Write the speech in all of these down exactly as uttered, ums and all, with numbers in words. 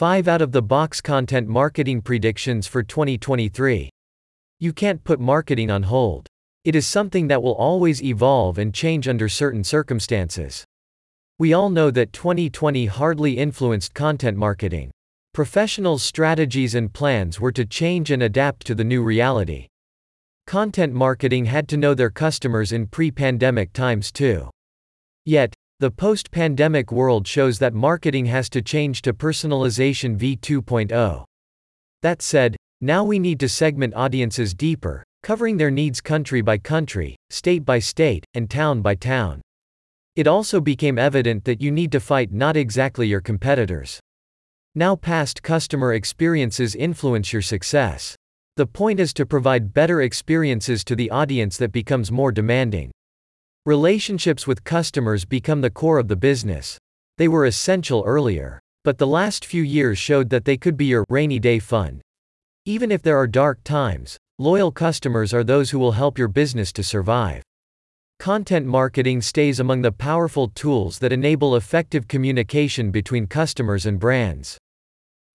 five out-of-the-box content marketing predictions for twenty twenty-three. You can't put marketing on hold. It is something that will always evolve and change under certain circumstances. We all know that twenty twenty hardly influenced content marketing. Professionals' strategies and plans were to change and adapt to the new reality. Content marketing had to know their customers in pre-pandemic times too. Yet, the post-pandemic world shows that marketing has to change to personalization v two point oh. That said, now we need to segment audiences deeper, covering their needs country by country, state by state, and town by town. It also became evident that you need to fight not exactly your competitors. Now past customer experiences influence your success. The point is to provide better experiences to the audience that becomes more demanding. Relationships with customers become the core of the business. They were essential earlier, but the last few years showed that they could be your rainy day fund. Even if there are dark times, loyal customers are those who will help your business to survive. Content marketing stays among the powerful tools that enable effective communication between customers and brands.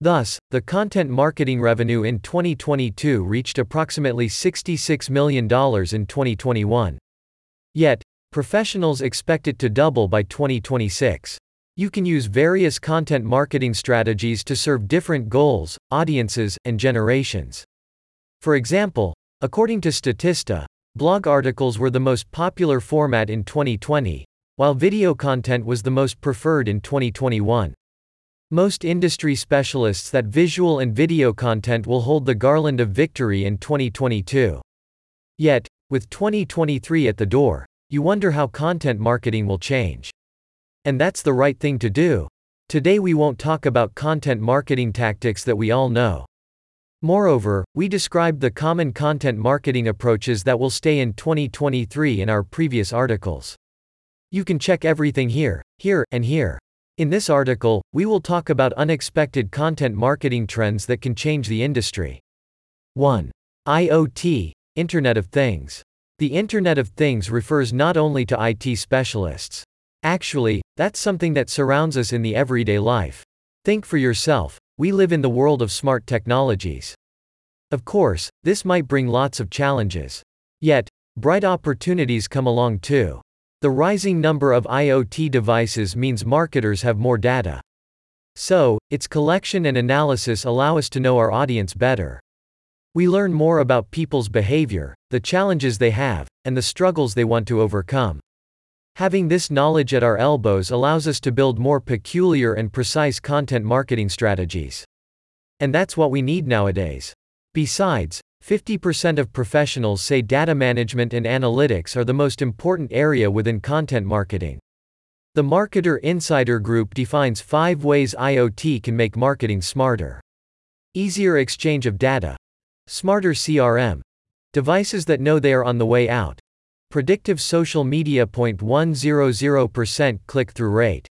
Thus, the content marketing revenue in twenty twenty-two reached approximately sixty-six million dollars in twenty twenty-one. Yet, professionals expect it to double by twenty twenty-six. You can use various content marketing strategies to serve different goals, audiences, and generations. For example, according to Statista, blog articles were the most popular format in twenty twenty, while video content was the most preferred in twenty twenty-one. Most industry specialists that visual and video content will hold the garland of victory in twenty twenty-two. Yet, with twenty twenty-three at the door, you wonder how content marketing will change. And that's the right thing to do. Today we won't talk about content marketing tactics that we all know. Moreover, we described the common content marketing approaches that will stay in twenty twenty-three in our previous articles. You can check everything here, here, and here. In this article, we will talk about unexpected content marketing trends that can change the industry. one. I O T, Internet of Things. The Internet of Things refers not only to I T specialists. Actually, that's something that surrounds us in the everyday life. Think for yourself, we live in the world of smart technologies. Of course, this might bring lots of challenges. Yet, bright opportunities come along too. The rising number of I O T devices means marketers have more data. So, its collection and analysis allow us to know our audience better. We learn more about people's behavior, the challenges they have, and the struggles they want to overcome. Having this knowledge at our elbows allows us to build more peculiar and precise content marketing strategies. And that's what we need nowadays. Besides, fifty percent of professionals say data management and analytics are the most important area within content marketing. The Marketer Insider Group defines five ways I O T can make marketing smarter. Easier exchange of data. Smarter C R M. Devices that know they are on the way out. Predictive social media. one hundred percent click-through rate.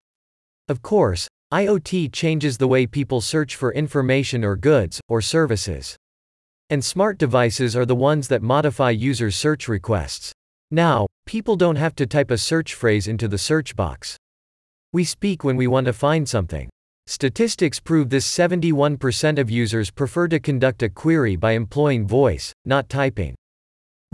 Of course, I O T changes the way people search for information or goods, or services. And smart devices are the ones that modify users' search requests. Now, people don't have to type a search phrase into the search box. We speak when we want to find something. Statistics prove this. seventy-one percent of users prefer to conduct a query by employing voice, not typing.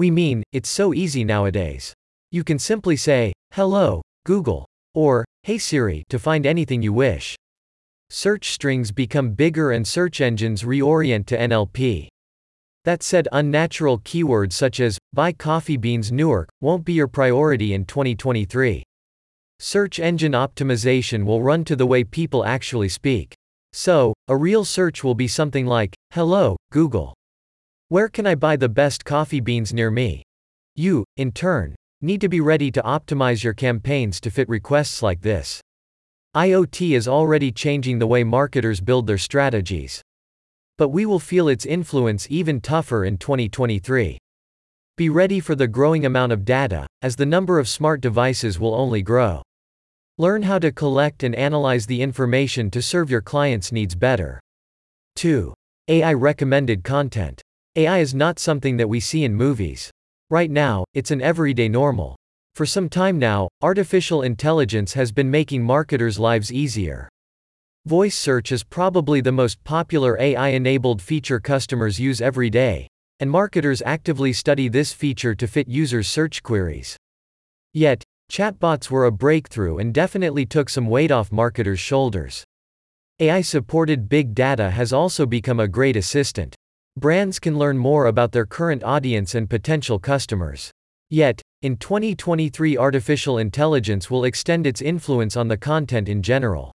We mean, it's so easy nowadays. You can simply say, "Hello, Google," or, "Hey Siri," to find anything you wish. Search strings become bigger and search engines reorient to N L P. That said, unnatural keywords such as, "buy coffee beans Newark," won't be your priority in twenty twenty-three. Search engine optimization will run to the way people actually speak. So, a real search will be something like, "Hello, Google. Where can I buy the best coffee beans near me?" You, in turn, need to be ready to optimize your campaigns to fit requests like this. I O T is already changing the way marketers build their strategies. But we will feel its influence even tougher in twenty twenty-three. Be ready for the growing amount of data, as the number of smart devices will only grow. Learn how to collect and analyze the information to serve your clients' needs better. two. A I-recommended content. A I is not something that we see in movies. Right now, it's an everyday normal. For some time now, artificial intelligence has been making marketers' lives easier. Voice search is probably the most popular A I-enabled feature customers use every day, and marketers actively study this feature to fit users' search queries. Yet, chatbots were a breakthrough and definitely took some weight off marketers' shoulders. A I-supported big data has also become a great assistant. Brands can learn more about their current audience and potential customers. Yet, in twenty twenty-three, artificial intelligence will extend its influence on the content in general.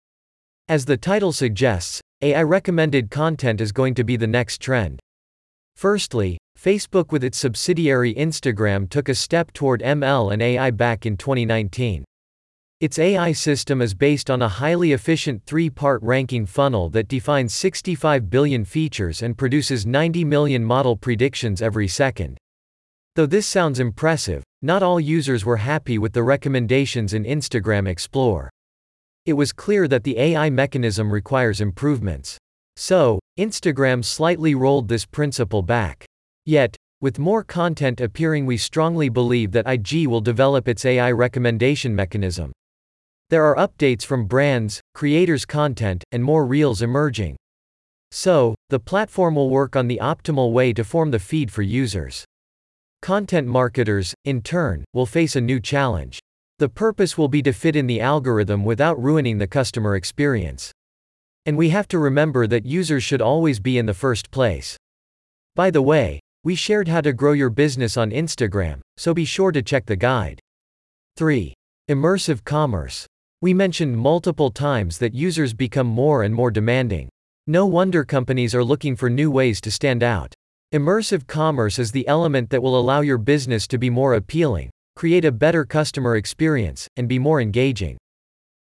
As the title suggests, A I-recommended content is going to be the next trend. Firstly, Facebook with its subsidiary Instagram took a step toward M L and A I back in twenty nineteen. Its A I system is based on a highly efficient three-part ranking funnel that defines sixty-five billion features and produces ninety million model predictions every second. Though this sounds impressive, not all users were happy with the recommendations in Instagram Explore. It was clear that the A I mechanism requires improvements. So, Instagram slightly rolled this principle back. Yet, with more content appearing, we strongly believe that I G will develop its A I recommendation mechanism. There are updates from brands, creators' content, and more reels emerging. So, the platform will work on the optimal way to form the feed for users. Content marketers, in turn, will face a new challenge. The purpose will be to fit in the algorithm without ruining the customer experience. And we have to remember that users should always be in the first place. By the way, we shared how to grow your business on Instagram, so be sure to check the guide. three. Immersive commerce. We mentioned multiple times that users become more and more demanding. No wonder companies are looking for new ways to stand out. Immersive commerce is the element that will allow your business to be more appealing, create a better customer experience, and be more engaging.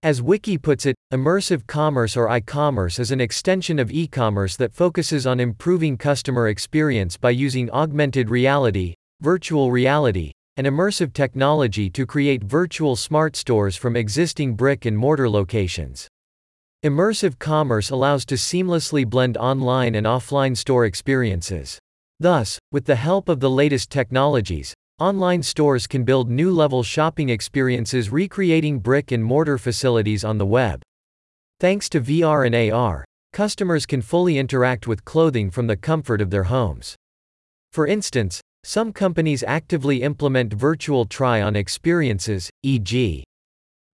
As Wiki puts it, immersive commerce or e-commerce is an extension of e-commerce that focuses on improving customer experience by using augmented reality, virtual reality, and immersive technology to create virtual smart stores from existing brick-and-mortar locations. Immersive commerce allows to seamlessly blend online and offline store experiences. Thus, with the help of the latest technologies, online stores can build new-level shopping experiences recreating brick-and-mortar facilities on the web. Thanks to V R and A R, customers can fully interact with clothing from the comfort of their homes. For instance, some companies actively implement virtual try-on experiences, for example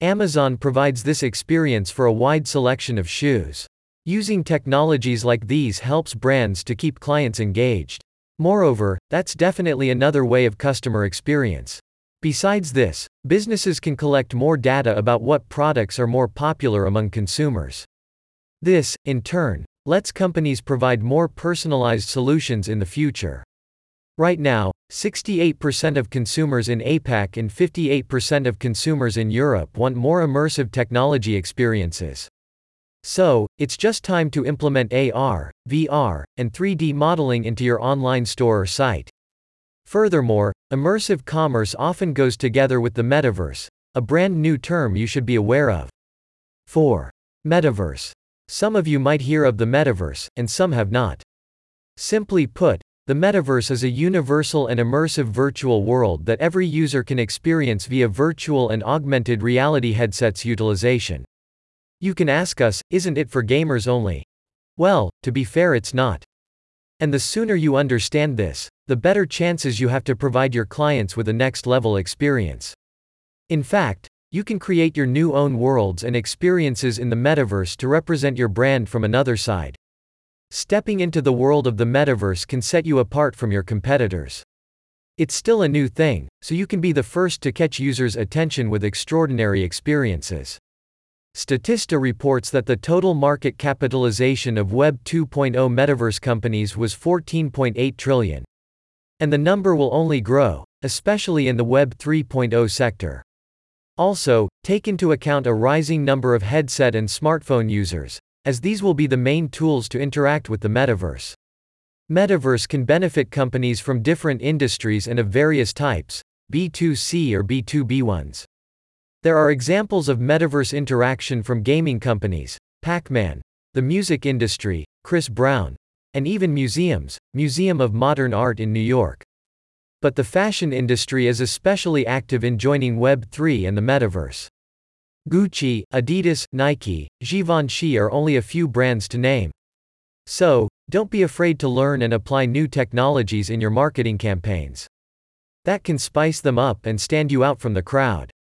Amazon provides this experience for a wide selection of shoes. Using technologies like these helps brands to keep clients engaged. Moreover, that's definitely another way of customer experience. Besides this, businesses can collect more data about what products are more popular among consumers. This, in turn, lets companies provide more personalized solutions in the future. Right now, sixty-eight percent of consumers in APAC and fifty-eight percent of consumers in Europe want more immersive technology experiences. So, it's just time to implement A R, V R, and three D modeling into your online store or site. Furthermore, immersive commerce often goes together with the metaverse, a brand new term you should be aware of. four. Metaverse. Some of you might hear of the metaverse, and some have not. Simply put, the metaverse is a universal and immersive virtual world that every user can experience via virtual and augmented reality headsets utilization. You can ask us, isn't it for gamers only? Well, to be fair, it's not. And the sooner you understand this, the better chances you have to provide your clients with a next-level experience. In fact, you can create your new own worlds and experiences in the metaverse to represent your brand from another side. Stepping into the world of the metaverse can set you apart from your competitors. It's still a new thing, so you can be the first to catch users' attention with extraordinary experiences. Statista reports that the total market capitalization of Web two point oh metaverse companies was fourteen point eight trillion dollars. And the number will only grow, especially in the Web three point oh sector. Also, take into account a rising number of headset and smartphone users, as these will be the main tools to interact with the metaverse. Metaverse can benefit companies from different industries and of various types, B two C or B two B ones. There are examples of metaverse interaction from gaming companies, Pac-Man, the music industry, Chris Brown, and even museums, Museum of Modern Art in New York. But the fashion industry is especially active in joining Web three and the metaverse. Gucci, Adidas, Nike, Givenchy are only a few brands to name. So, don't be afraid to learn and apply new technologies in your marketing campaigns. That can spice them up and stand you out from the crowd.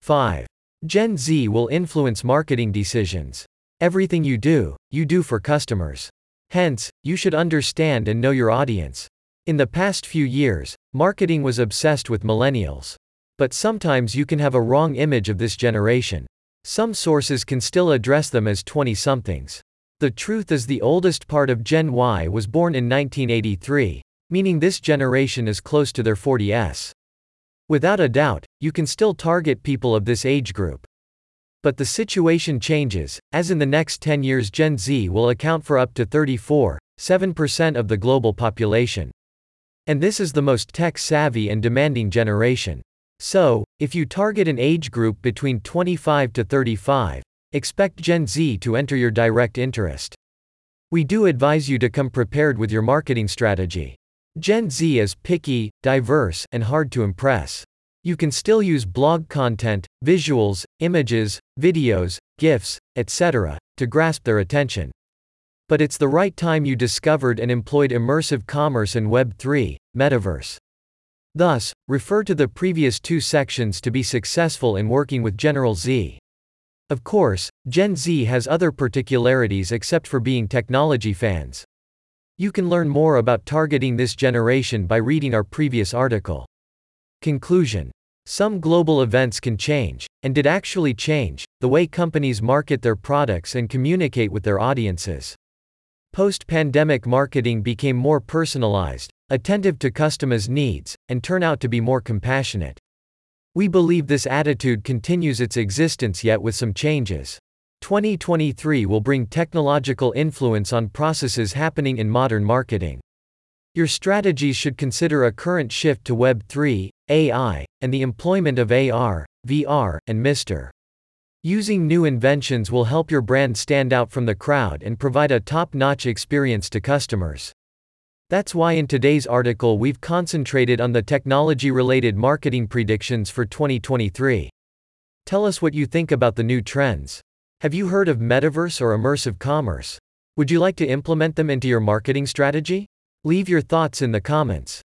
five. Gen Z will influence marketing decisions. Everything you do, you do for customers. Hence, you should understand and know your audience. In the past few years, marketing was obsessed with millennials. But sometimes you can have a wrong image of this generation. Some sources can still address them as twenty-somethings. The truth is the oldest part of Gen Y was born in nineteen eighty-three, meaning this generation is close to their forties. Without a doubt, you can still target people of this age group. But the situation changes, as in the next ten years Gen Z will account for up to thirty-four point seven percent of the global population. And this is the most tech-savvy and demanding generation. So, if you target an age group between twenty-five to thirty-five, expect Gen Z to enter your direct interest. We do advise you to come prepared with your marketing strategy. Gen Z is picky, diverse, and hard to impress. You can still use blog content, visuals, images, videos, GIFs, et cetera, to grasp their attention. But it's the right time you discovered and employed immersive commerce and Web three, metaverse. Thus, refer to the previous two sections to be successful in working with General Z. Of course, Gen Z has other particularities except for being technology fans. You can learn more about targeting this generation by reading our previous article. Conclusion. Some global events can change, and did actually change, the way companies market their products and communicate with their audiences. Post-pandemic marketing became more personalized, attentive to customers' needs, and turn out to be more compassionate. We believe this attitude continues its existence yet with some changes. twenty twenty-three will bring technological influence on processes happening in modern marketing. Your strategies should consider a current shift to Web three, A I, and the employment of A R, V R, and Mister Using new inventions will help your brand stand out from the crowd and provide a top-notch experience to customers. That's why in today's article we've concentrated on the technology-related marketing predictions for twenty twenty-three. Tell us what you think about the new trends. Have you heard of metaverse or immersive commerce? Would you like to implement them into your marketing strategy? Leave your thoughts in the comments.